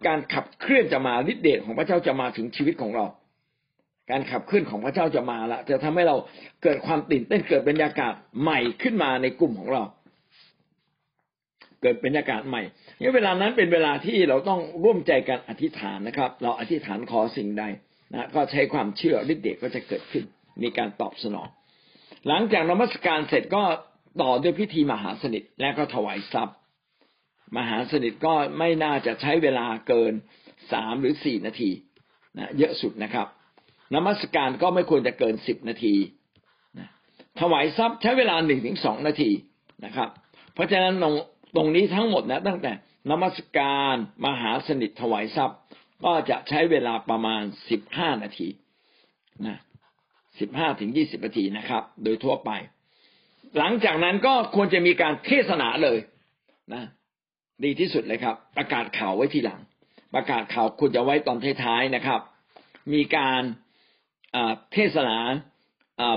การขับเคลื่อนจะมาฤทธิ์เดชของพระเจ้าจะมาถึงชีวิตของเราการขับเคลื่อนของพระเจ้าจะมาละจะทำให้เราเกิดความตื่นเต้นเกิดบรรยากาศใหม่ขึ้นมาในกลุ่มของเราเกิดบรรยากาศใหม่เวลานั้นเป็นเวลาที่เราต้องร่วมใจกันอธิษฐานนะครับเราอธิษฐานขอสิ่งใดนะก็ใช้ความเชื่อฤทธิ์เดชก็จะเกิดขึ้นมีการตอบสนองหลังจากนมัสการเสร็จก็ต่อด้วยพิธีมหาสนิทและก็ถวายทรัพย์มหาสนิทก็ไม่น่าจะใช้เวลาเกิน3หรือ4นาทีนะเยอะสุดนะครับนมัสการก็ไม่ควรจะเกิน10นาทีนะถวายทรัพย์ใช้เวลา 1-2 นาทีนะครับเพราะฉะนั้นตรงนี้ทั้งหมดนะตั้งแต่นมัสการมหาสนิทถวายทรัพย์ก็จะใช้เวลาประมาณ15นาทีนะ15-20 นาทีนะครับโดยทั่วไปหลังจากนั้นก็ควรจะมีการเทศนาเลยนะดีที่สุดเลยครับประกาศข่าวไว้ทีหลังประกาศข่าวควรจะไว้ตอนท้ายๆนะครับมีการเทศนา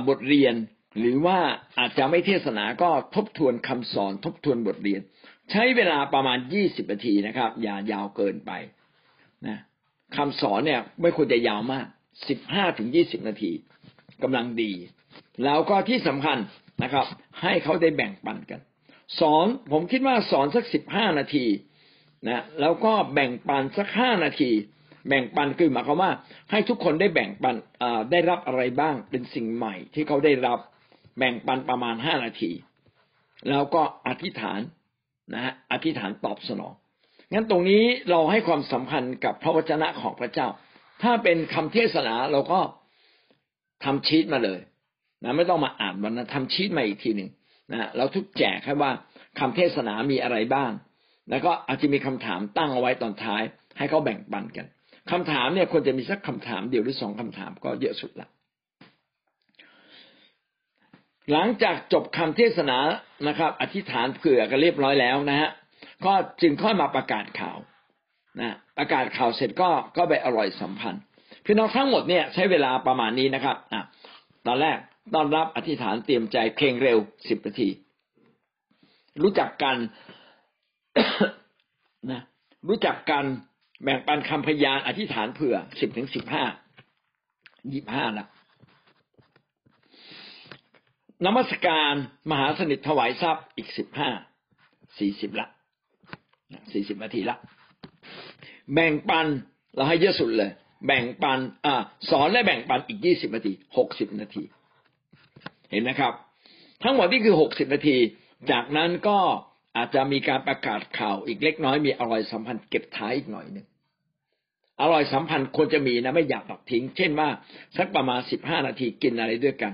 บทเรียนหรือว่าอาจจะไม่เทศนาก็ทบทวนคำสอนทบทวนบทเรียนใช้เวลาประมาณ20นาทีนะครับอย่ายาวเกินไปนะคำสอนเนี่ยไม่ควรจะยาวมาก 15-20 นาทีกำลังดีแล้วก็ที่สำคัญนะครับให้เขาได้แบ่งปันกันสอนผมคิดว่าสอนสัก15นาทีนะแล้วก็แบ่งปันสัก5นาทีแบ่งปันคือหมายความว่าให้ทุกคนได้แบ่งปันได้รับอะไรบ้างเป็นสิ่งใหม่ที่เขาได้รับแบ่งปันประมาณ5นาทีแล้วก็อธิษฐานนะฮะอธิษฐานตอบสนองงั้นตรงนี้เราให้ความสำคัญกับพระวจนะของพระเจ้าถ้าเป็นคำเทศนาเราก็ทำชีทมาเลยนะไม่ต้องมาอ่านวันนั้นทำชีทมาอีกทีหนึ่งนะเราทุกแจกให้ว่าคำเทศนามีอะไรบ้างแล้วก็อาจจะมีคำถามตั้งเอาไว้ตอนท้ายให้เขาแบ่งปันกันคำถามเนี่ยควรจะมีสักคำถามเดียวหรือ2คำถามก็เยอะสุดละหลังจากจบคำเทศนานะครับอธิษฐานเผื่อกันเรียบร้อยแล้วนะฮะก็จึงค่อยมาประกาศข่าวนะประกาศข่าวเสร็จก็ไปอร่อยสัมพันธ์พี่น้องทั้งหมดเนี่ยใช้เวลาประมาณนี้นะครับตอนแรกต้อนรับอธิษฐานเตรียมใจเพลงเร็ว10นาทีรู้จักกัน นะรู้จักกันแบ่งปันคำพยานอธิษฐานเผื่อ10ถึง15 25ละนมัสการมหาสนิทถวายทรัพย์อีก15 40ละ40นาทีละแบ่งปันเราให้เยอะสุดเลยแบ่งปันสอนและแบ่งปันอีก20นาที60นาทีเห็นไหมครับทั้งหมดนี่คือ60นาทีจากนั้นก็อาจจะมีการประกาศข่าวอีกเล็กน้อยมีอร่อยสัมพันธ์เก็บท้ายอีกหน่อยนึงอร่อยสัมพันธ์ควรจะมีนะไม่อยากตัดทิ้งเช่นว่าสักประมาณ15นาทีกินอะไรด้วยกัน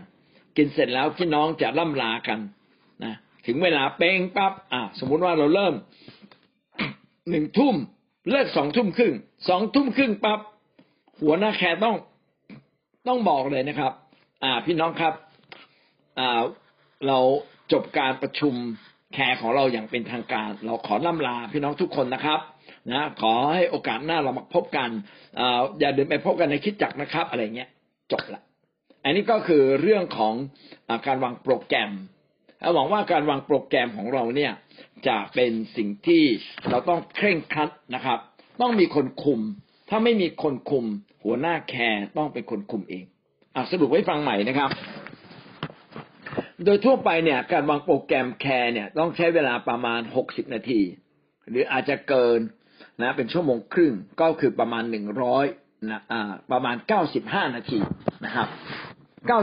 กินเสร็จแล้วพี่น้องจะล่ำลากันนะถึงเวลาเป้งปั๊บสมมุติว่าเราเริ่ม 1 ทุ่มเลิก 20:30 20:30ปั๊บหัวหน้าแขกต้องบอกเลยนะครับพี่น้องครับเราจบการประชุมแขกของเราอย่างเป็นทางการเราขอล่ำลาพี่น้องทุกคนนะครับนะขอให้โอกาสหน้าเรามาพบกันอย่าเดินไปพบกันในคริสตจักรนะครับอะไรเงี้ยจบละอันนี้ก็คือเรื่องของการวางโปรแกรมหวังว่าการวางโปรแกรมของเราเนี่ยจะเป็นสิ่งที่เราต้องเคร่งครัดนะครับต้องมีคนคุมถ้าไม่มีคนคุมหัวหน้าแคร์ต้องเป็นคนคุมเองสรุปไว้ฟังใหม่นะครับโดยทั่วไปเนี่ยการวางโปรแกรมแคร์เนี่ยต้องใช้เวลาประมาณ60นาทีหรืออาจจะเกินนะเป็นชั่วโมงครึ่งก็คือประมาณ100นะประมาณ95นาทีนะครับ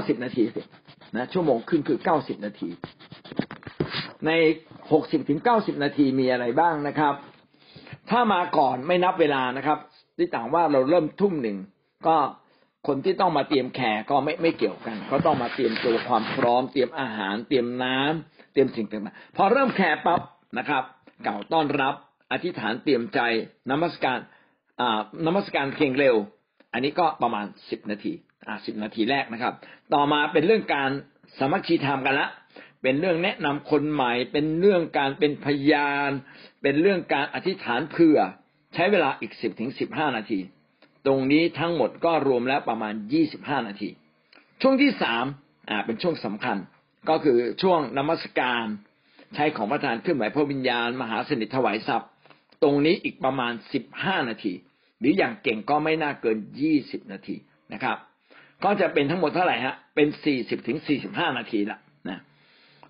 90นาทีนะชั่วโมงครึ่งคือ90นาทีใน60ถึง90นาทีมีอะไรบ้างนะครับถ้ามาก่อนไม่นับเวลานะครับที่ต่างว่าเราเริ่ม 20:00 นก็คนที่ต้องมาเตรียมแขกก็ไม่เกี่ยวกันก็ต้องมาเตรียมตัวความพร้อมเตรียมอาหารเตรียมน้ำเตรียมสิ่งต่างๆพอเริ่มแขกปั๊บนะครับกล่าวต้อนรับอธิษฐานเตรียมใจนมัสการเพียงเร็วอันนี้ก็ประมาณ10นาที10นาทีแรกนะครับต่อมาเป็นเรื่องการสามัคคีธรรมกันละเป็นเรื่องแนะนำคนใหม่เป็นเรื่องการเป็นพยานเป็นเรื่องการอธิษฐานเผื่อใช้เวลาอีก 10-15 นาทีตรงนี้ทั้งหมดก็รวมแล้วประมาณ25นาทีช่วงที่3เป็นช่วงสำคัญก็คือช่วงนมัสการใช้ของประธานเคลื่อนไหวพระวิญญาณมหาสนิทถวายทรัพย์ตรงนี้อีกประมาณ15นาทีหรืออย่างเก่งก็ไม่น่าเกิน20นาทีนะครับก็จะเป็นทั้งหมดเท่าไหร่ฮะเป็น 40-45 นาทีละนะ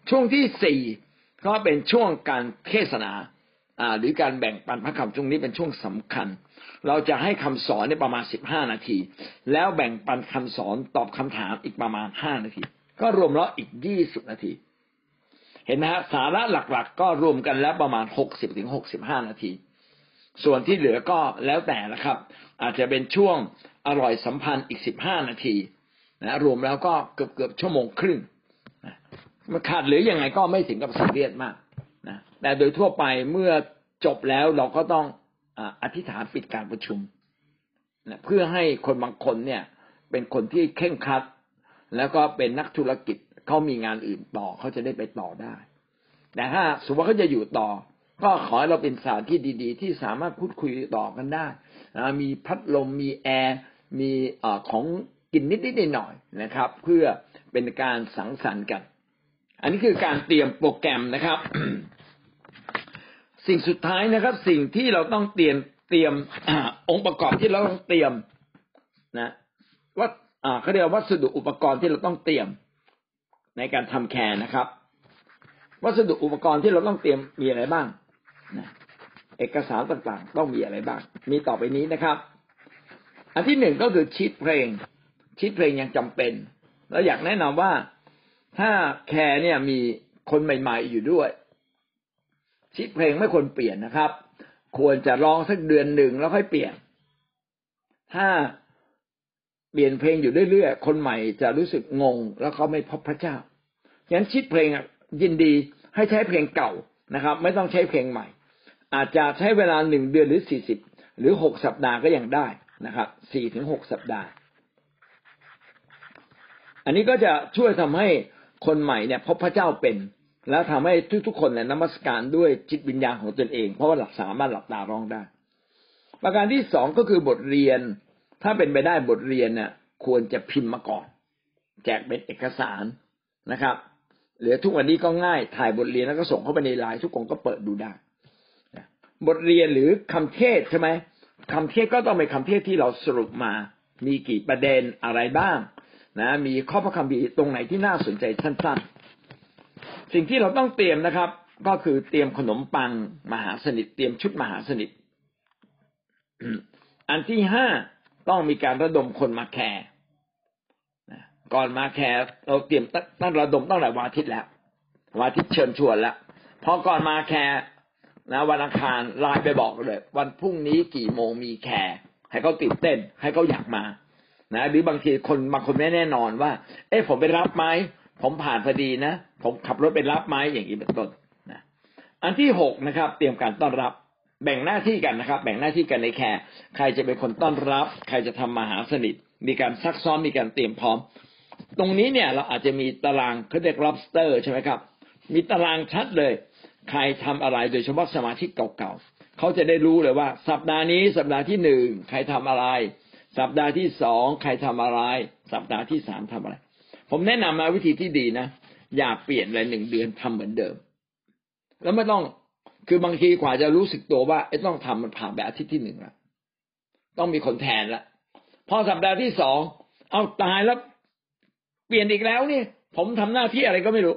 ช่วงที่4ก็เป็นช่วงการเทศนาหรือการแบ่งปันพระคำช่วงนี้เป็นช่วงสำคัญเราจะให้คำสอนในประมาณ15นาทีแล้วแบ่งปันคำสอนตอบคำถามอีกประมาณ5นาทีก็รวมแล้วอีก20นาทีเห็นไหมฮะสาระหลักๆก็รวมกันแล้วประมาณ 60-65 นาทีส่วนที่เหลือก็แล้วแต่ละครับอาจจะเป็นช่วงอร่อยสัมพันธ์อีก15นาทีนะรวมแล้วก็เกือบชั่วโมงครึ่งมันขาดเหลือยังไงก็ไม่ถึงกับซีเรียสมากนะแต่โดยทั่วไปเมื่อจบแล้วเราก็ต้องอธิษฐานปิดการประชุมนะเพื่อให้คนบางคนเนี่ยเป็นคนที่เคร่งครัดแล้วก็เป็นนักธุรกิจเขามีงานอื่นต่อเขาจะได้ไปต่อได้แต่ถ้าสมมติว่าเขาจะอยู่ต่อก็ขอให้เราเป็นสถานที่ดีๆที่สามารถพูดคุยต่อกันได้นะมีพัดลมมีแอร์มีของกินนิดๆหน่อยๆนะครับเพื่อเป็นการสังสรรค์กันอันนี้คือการเตรียมโปรแกรมนะครับ สิ่งสุดท้ายนะครับสิ่งที่เราต้องเตรียม องค์ประกอบที่เราต้องเตรียมนะว่าเขาเรียกว่าวัสดุอุปกรณ์ที่เราต้องเตรียมในการทำแคร์นะครับวัสดุอุปกรณ์ที่เราต้องเตรียมมีอะไรบ้างนะเอกสารต่างๆต้องมีอะไรบ้างมีต่อไปนี้นะครับอันที่1ก็คือชีทเพลงยังจำเป็นแล้วอยากแนะนำว่าถ้าแคร์เนี่ยมีคนใหม่ๆอยู่ด้วยชีทเพลงไม่ควรเปลี่ยนนะครับควรจะลองสักเดือนหนึ่งแล้วค่อยเปลี่ยนถ้าเปลี่ยนเพลงอยู่เรื่อยๆคนใหม่จะรู้สึกงงแล้วก็ไม่พบพระเจ้าฉะนั้นชีทเพลงยินดีให้ใช้เพลงเก่านะครับไม่ต้องใช้เพลงใหม่อาจจะใช้เวลา1เดือนหรือ40หรือ6สัปดาห์ก็ยังได้นะครับ4ถึง6สัปดาห์อันนี้ก็จะช่วยทำให้คนใหม่เนี่ยพบพระเจ้าเป็นแล้วทำให้ทุกๆคนเนี่ยนมัสการด้วยจิตวิญญาณของตนเองเพราะว่าสามารถหลับตาร้องได้ประการที่2ก็คือบทเรียนถ้าเป็นไปได้บทเรียนน่ะควรจะพิมพ์มาก่อนแจกเป็นเอกสารนะครับหรือทุกวันนี้ก็ง่ายถ่ายบทเรียนแล้วก็ส่งเข้าไปในไลน์ทุกคนก็เปิดดูได้ บทเรียนหรือคำเทศใช่ไหมคำเทศก็ต้องเป็นคำเทศที่เราสรุปมามีกี่ประเด็นอะไรบ้างนะมีข้อพระคัมภีร์ตรงไหนที่น่าสนใจสั้นๆสิ่งที่เราต้องเตรียมนะครับก็คือเตรียมขนมปังมหาสนิทเตรียมชุดมหาสนิท อันที่ห้าต้องมีการระดมคนมาแคร์ก่อนมาแคร์เราเตรียมตั้งระดมตั้งหลายวันอาทิตย์แล้ววันอาทิตย์เชิญชวนแล้วพอก่อนมาแคร์นะวันอังคารไลน์ไปบอกเลยวันพรุ่งนี้กี่โมงมีแคร์ให้เขาตื่นเต้นให้เขาอยากมานะหรือบางทีคนบางคนไม่แน่นอนว่าเอ๊ะผมไปรับไหมผมผ่านพอดีนะผมขับรถไปรับไหมอย่างนี้เป็นต้นนะอันที่หกนะครับเตรียมการต้อนรับแบ่งหน้าที่กันนะครับแบ่งหน้าที่กันในแคร์ใครจะเป็นคนต้อนรับใครจะทำมหาสนิทมีการซักซ้อมมีการเตรียมพร้อมตรงนี้เนี่ยเราอาจจะมีตารางเขาเรียก lobster ใช่ไหมครับมีตารางชัดเลยใครทำอะไรโดยเฉพาะสมาชิกเก่าๆเขาจะได้รู้เลยว่าสัปดาห์นี้สัปดาห์ที่หนึ่งใครทำอะไรสัปดาห์ที่สองใครทำอะไรสัปดาห์ที่สามทำอะไรผมแนะนำมาวิธีที่ดีนะอย่าเปลี่ยนเลยหนึ่งเดือนทำเหมือนเดิมแล้วไม่ต้องคือบางทีกว่าจะรู้สึกตัวว่าต้องทำมันผ่านไปอาทิตย์ที่หนึ่งละต้องมีคนแทนละพอสัปดาห์ที่สองเอาตายแล้วเปลี่ยนอีกแล้วนี่ผมทำหน้าที่อะไรก็ไม่รู้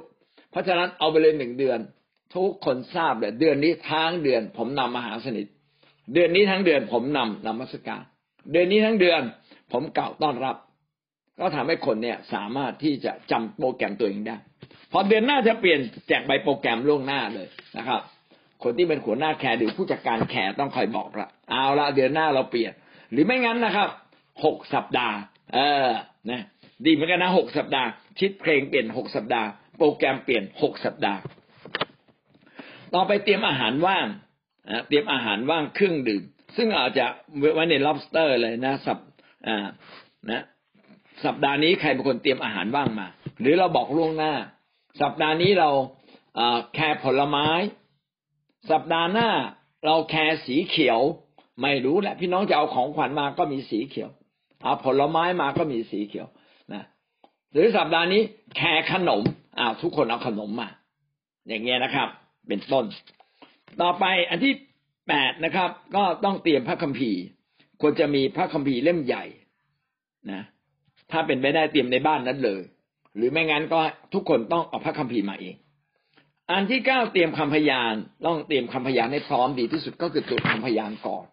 เพราะฉะนั้นเอาไปเลยหนึ่งเดือนทุกคนทราบเลยเดือนนี้ทั้งเดือนผมนำมหาสนิทเดือนนี้ทั้งเดือนผมนำมัสการเดือนนี้ทั้งเดือนผมกล่าวต้อนรับก็ทำให้คนเนี่ยสามารถที่จะจำโปรแกรมตัวเองได้พอเดือนหน้าจะเปลี่ยนแจกใบโปรแกรมล่วงหน้าเลยนะครับคนที่เป็นหัวหน้าแคร์หรือผู้จัดการแคร์ต้องคอยบอกละเอาละเดือนหน้าเราเปลี่ยนหรือไม่งั้นนะครับหกสัปดาห์นะดีเหมือนกันนะหกสัปดาห์ชิดเพลงเปลี่ยนหกสัปดาห์โปรแกรมเปลี่ยนหกสัปดาห์ต่อไปเตรียมอาหารว่างเตรียมอาหารว่างเครื่องดื่มซึ่งอาจจะไว้ใน lobster เลยนะสัปดาห์นี้ใครเป็นคนเตรียมอาหารว่างมาหรือเราบอกล่วงหน้าสัปดาห์นี้เราแคร์ผลไม้สัปดาห์หน้าเราแคร์สีเขียวไม่รู้แหละพี่น้องจะเอาของขวัญมาก็มีสีเขียวเอาผลไม้มาก็มีสีเขียวนะหรือสัปดาห์นี้แคร์ขนมทุกคนเอาขนมมาอย่างเงี้ยนะครับเป็นต้นต่อไปอันที่แปดนะครับก็ต้องเตรียมพระคัมภีร์ควรจะมีพระคัมภีร์เล่มใหญ่นะถ้าเป็นไปได้เตรียมในบ้านนั้นเลยหรือไม่งั้นก็ทุกคนต้องเอาพระคัมภีร์มาเองอันที่เก้าเตรียมคำพยานต้องเตรียมคำพยานให้พร้อมดีที่สุดก็คือตัวคำพยานก่อน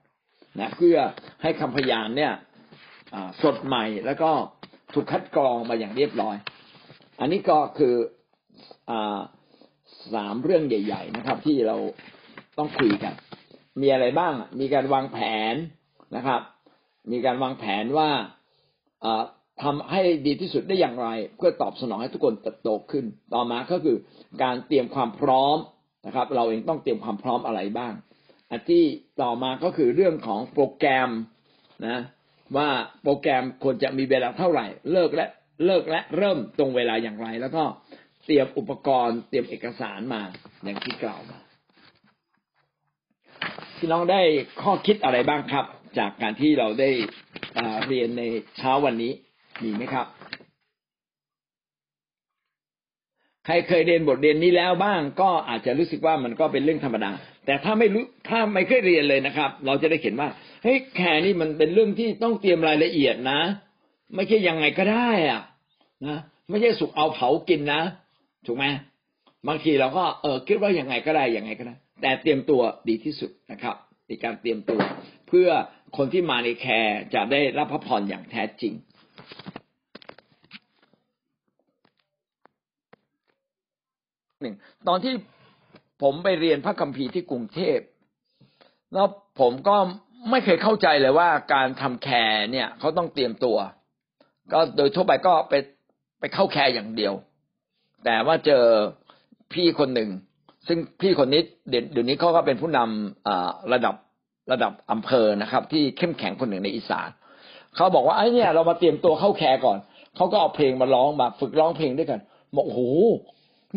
นะเพื่อให้คำพยานเนี่ยสดใหม่แล้วก็ถูกคัดกรองมาอย่างเรียบร้อยอันนี้ก็คือสามเรื่องใหญ่ๆนะครับที่เราต้องคุยกันมีอะไรบ้างมีการวางแผนนะครับมีการวางแผนว่าทำให้ดีที่สุดได้อย่างไรเพื่อตอบสนองให้ทุกคนเติบโตขึ้นต่อมาก็คือการเตรียมความพร้อมนะครับเราเองต้องเตรียมความพร้อมอะไรบ้างอันที่ต่อมาก็คือเรื่องของโปรแกรมนะว่าโปรแกรมควรจะมีเวลาเท่าไหร่เลิกและเริ่มตรงเวลาอย่างไรแล้วก็เตรียมอุปกรณ์เตรียมเอกสารมาอย่างที่กล่าวมาพี่น้องได้ข้อคิดอะไรบ้างครับจากการที่เราได้เรียนในเช้าวันนี้มีไหมครับใครเคยเรียนบทเรียนนี้แล้วบ้างก็อาจจะรู้สึกว่ามันก็เป็นเรื่องธรรมดาแต่ถ้าไม่เคยเรียนเลยนะครับเราจะได้เห็นว่าเฮ้ยแคร์นี่มันเป็นเรื่องที่ต้องเตรียมรายละเอียดนะไม่ใช่ยังไงก็ได้อ่ะนะไม่ใช่สุกเอาเผากินนะถูกไหมบางทีเราก็คิดว่ายังไงก็ได้ยังไงก็ได้แต่เตรียมตัวดีที่สุดนะครับในการเตรียมตัวเพื่อคนที่มาในแคร์จะได้รับพระพรอย่างแท้จริงตอนที่ผมไปเรียนพระคัมภีร์ที่กรุงเทพแล้วผมก็ไม่เคยเข้าใจเลยว่าการทำแคร์เนี่ยเขาต้องเตรียมตัวก็โดยทั่วไปก็ไปเข้าแคร์อย่างเดียวแต่ว่าเจอพี่คนหนึ่งซึ่งพี่คนนี้เดี๋ยวนี้เขาก็เป็นผู้นำระดับอำเภอนะครับที่เข้มแข็งคนหนึ่งในอีสานเขาบอกว่าไอ้เนี่ยเรามาเตรียมตัวเข้าแคร์ก่อนเขาก็เอาเพลงมาร้องมาฝึกร้องเพลงด้วยกันบอกโอ้โห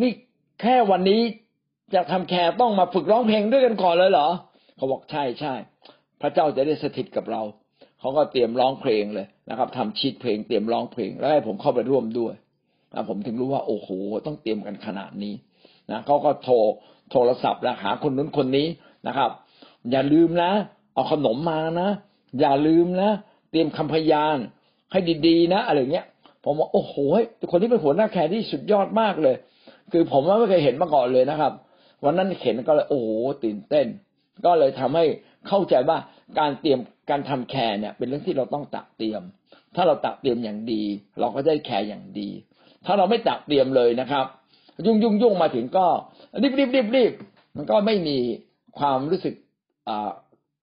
นี่แค่วันนี้จะทำแคร์ต้องมาฝึกร้องเพลงด้วยกันก่อนเลยเหรอเขาบอกใช่พระเจ้าจะได้สถิตกับเราเขาก็เตรียมร้องเพลงเลยนะครับทำชีทเพลงเตรียมร้องเพลงแล้วให้ผมเข้าไปร่วมด้วยผมถึงรู้ว่าโอ้โหต้องเตรียมกันขนาดนี้นะเขาก็โทรศัพท์หาคนนู้นคนนี้นะครับ อย่าลืมนะเอาขนมมานะอย่าลืมนะเตรียมคำพยานให้ดีๆนะอะไรเงี้ยผมว่าโอ้โหคนที่เป็นหัวหน้าแคร์ที่สุดยอดมากเลยคือผมไม่เคยเห็นมาก่อนเลยนะครับวันนั้นเห็นก็เลยโอ้โหตื่นเต้นก็เลยทำให้เข้าใจว่าการเตรียมการทำแคร์เนี่ยเป็นเรื่องที่เราต้องตักเตรียมถ้าเราตักเตรียมอย่างดีเราก็ได้แคร์อย่างดีถ้าเราไม่ตักเตรียมเลยนะครับยุ่งมาถึงก็รีบมันก็ไม่มีความรู้สึก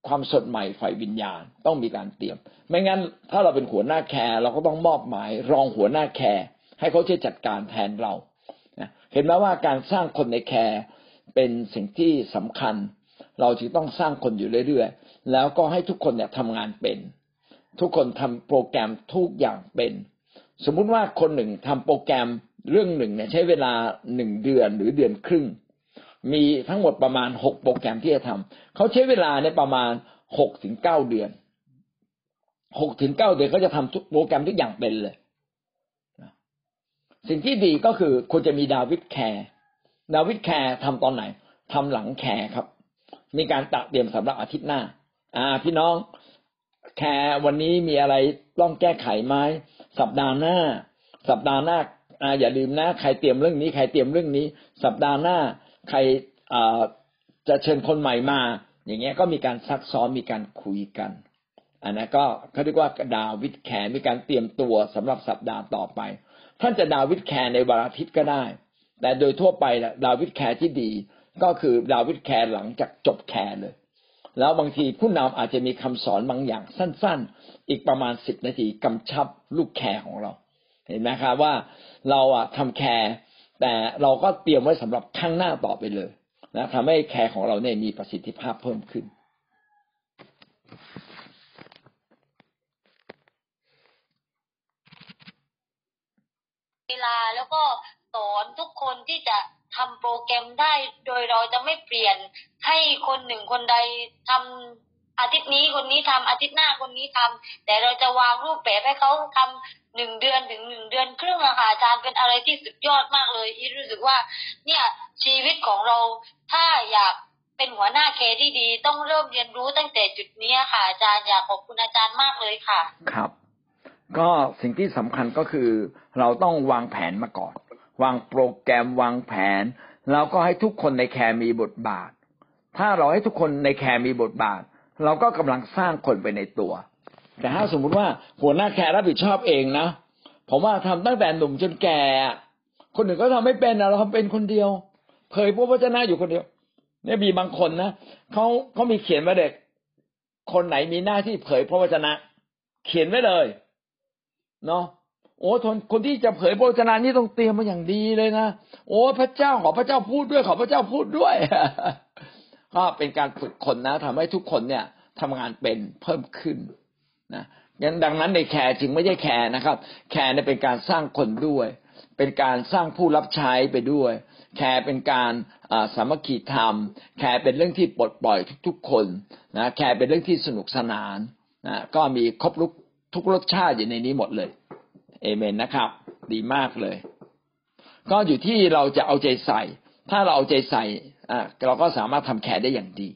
ความสดใหม่ฝ่ายวิญญาณต้องมีการเตรียมไม่งั้นถ้าเราเป็นหัวหน้าแคร์เราก็ต้องมอบหมายรองหัวหน้าแคร์ให้เขาช่วยจัดการแทนเราเห็นไหมว่าการสร้างคนในแคร์เป็นสิ่งที่สำคัญเราจึงต้องสร้างคนอยู่เรื่อยๆแล้วก็ให้ทุกคนเนี่ยทำงานเป็นทุกคนทำโปรแกรมทุกอย่างเป็นสมมุติว่าคนหนึ่งทำโปรแกรมเรื่องหนึ่งเนี่ยใช้เวลา1เดือนหรือเดือนครึ่งมีทั้งหมดประมาณ6โปรแกรมที่จะทำเขาใช้เวลาในประมาณ 6-9 เดือน 6-9 เดือนเขาจะทำทุกโปรแกรมทุกอย่างเป็นเลยสิ่งที่ดีก็คือควรจะมีดาวิดแคร์ทำตอนไหนทำหลังแคร์ครับมีการตัดเตรียมสำหรับอาทิตย์หน้าพี่น้องแคร์วันนี้มีอะไรต้องแก้ไขไหมสัปดาห์หน้าอย่าลืมนะใครเตรียมเรื่องนี้ใครเตรียมเรื่องนี้สัปดาห์หน้าใครจะเชิญคนใหม่มาอย่างเงี้ยก็มีการซักซ้อมมีการคุยกันอันนั้นก็เขาเรียกว่าดาวิดแคร์มีการเตรียมตัวสำหรับสัปดาห์ต่อไปท่านจะดาวิดแคร์ในวันอาทิตย์ก็ได้แต่โดยทั่วไปแหละดาวิดแคร์ที่ดีก็คือดาวิดแคร์หลังจากจบแคร์เลยแล้วบางทีผู้นำอาจจะมีคำสอนบางอย่างสั้นๆอีกประมาณ10นาทีกำชับลูกแคร์ของเราเห็นไหมครับว่าเราทำแคร์แต่เราก็เตรียมไว้สำหรับข้างหน้าต่อไปเลยนะทำให้แคร์ของเราเนี่ยมีประสิทธิภาพเพิ่มขึ้นเวลาแล้วก็สอนทุกคนที่จะทำโปรแกรมได้โดยเราจะไม่เปลี่ยนให้คนหนึ่งคนใดทำอาทิตย์นี้คนนี้ทำอาทิตย์หน้าคนนี้ทำแต่เราจะวางรูปแบบให้เขาทำ1เดือนถึง1เดือนครึ่งค่ะอาจารย์เป็นอะไรที่สุดยอดมากเลยที่รู้สึกว่าเนี่ยชีวิตของเราถ้าอยากเป็นหัวหน้าเคที่ดีต้องเริ่มเรียนรู้ตั้งแต่จุดนี้ค่ะอาจารย์อยากขอบคุณอาจารย์มากเลยค่ะครับก็สิ่งที่สำคัญก็คือเราต้องวางแผนมาก่อนวางโปรแกรมวางแผนแล้วก็ให้ทุกคนในแคร์มีบทบาทถ้าเราให้ทุกคนในแคร์มีบทบาทเราก็กำลังสร้างคนไปในตัวแต่ถ้าสมมติว่าหัวหน้าแคร์รับผิดชอบเองนะผมว่าทำตั้งแต่หนุ่มจนแก่คนอื่นก็ทำไม่เป็นนะเราทำเป็นคนเดียวเผยพระวจนะอยู่คนเดียวเนี่ยมีบางคนนะเขามีเขียนไว้เด็กคนไหนมีหน้าที่เผยพระวจนะเขียนไว้เลยเนาะโอ้คนที่จะเผยพระวจนะนี่ต้องเตรียมมาอย่างดีเลยนะโอ้พระเจ้าขอพระเจ้าพูดด้วยขอพระเจ้าพูดด้วยก็เป็นการฝึกคนนะทำให้ทุกคนเนี่ยทำงานเป็นเพิ่มขึ้นนะงั้นดังนั้นในแคร์จึงไม่ใช่แคร์นะครับแคร์เนี่ยเป็นการสร้างคนด้วยเป็นการสร้างผู้รับใช้ไปด้วยแคร์เป็นการสามัคคีธรรมแคร์เป็นเรื่องที่ปลดปล่อยทุกๆคนนะแคร์เป็นเรื่องที่สนุกสนานนะก็มีครบทุกรสชาติอยู่ในนี้หมดเลยเอเมนนะครับดีมากเลยก็อยู่ที่เราจะเอาใจใส่ถ้าเราเอาใจใส่เราก็สามารถทำแคร์ได้อย่างดี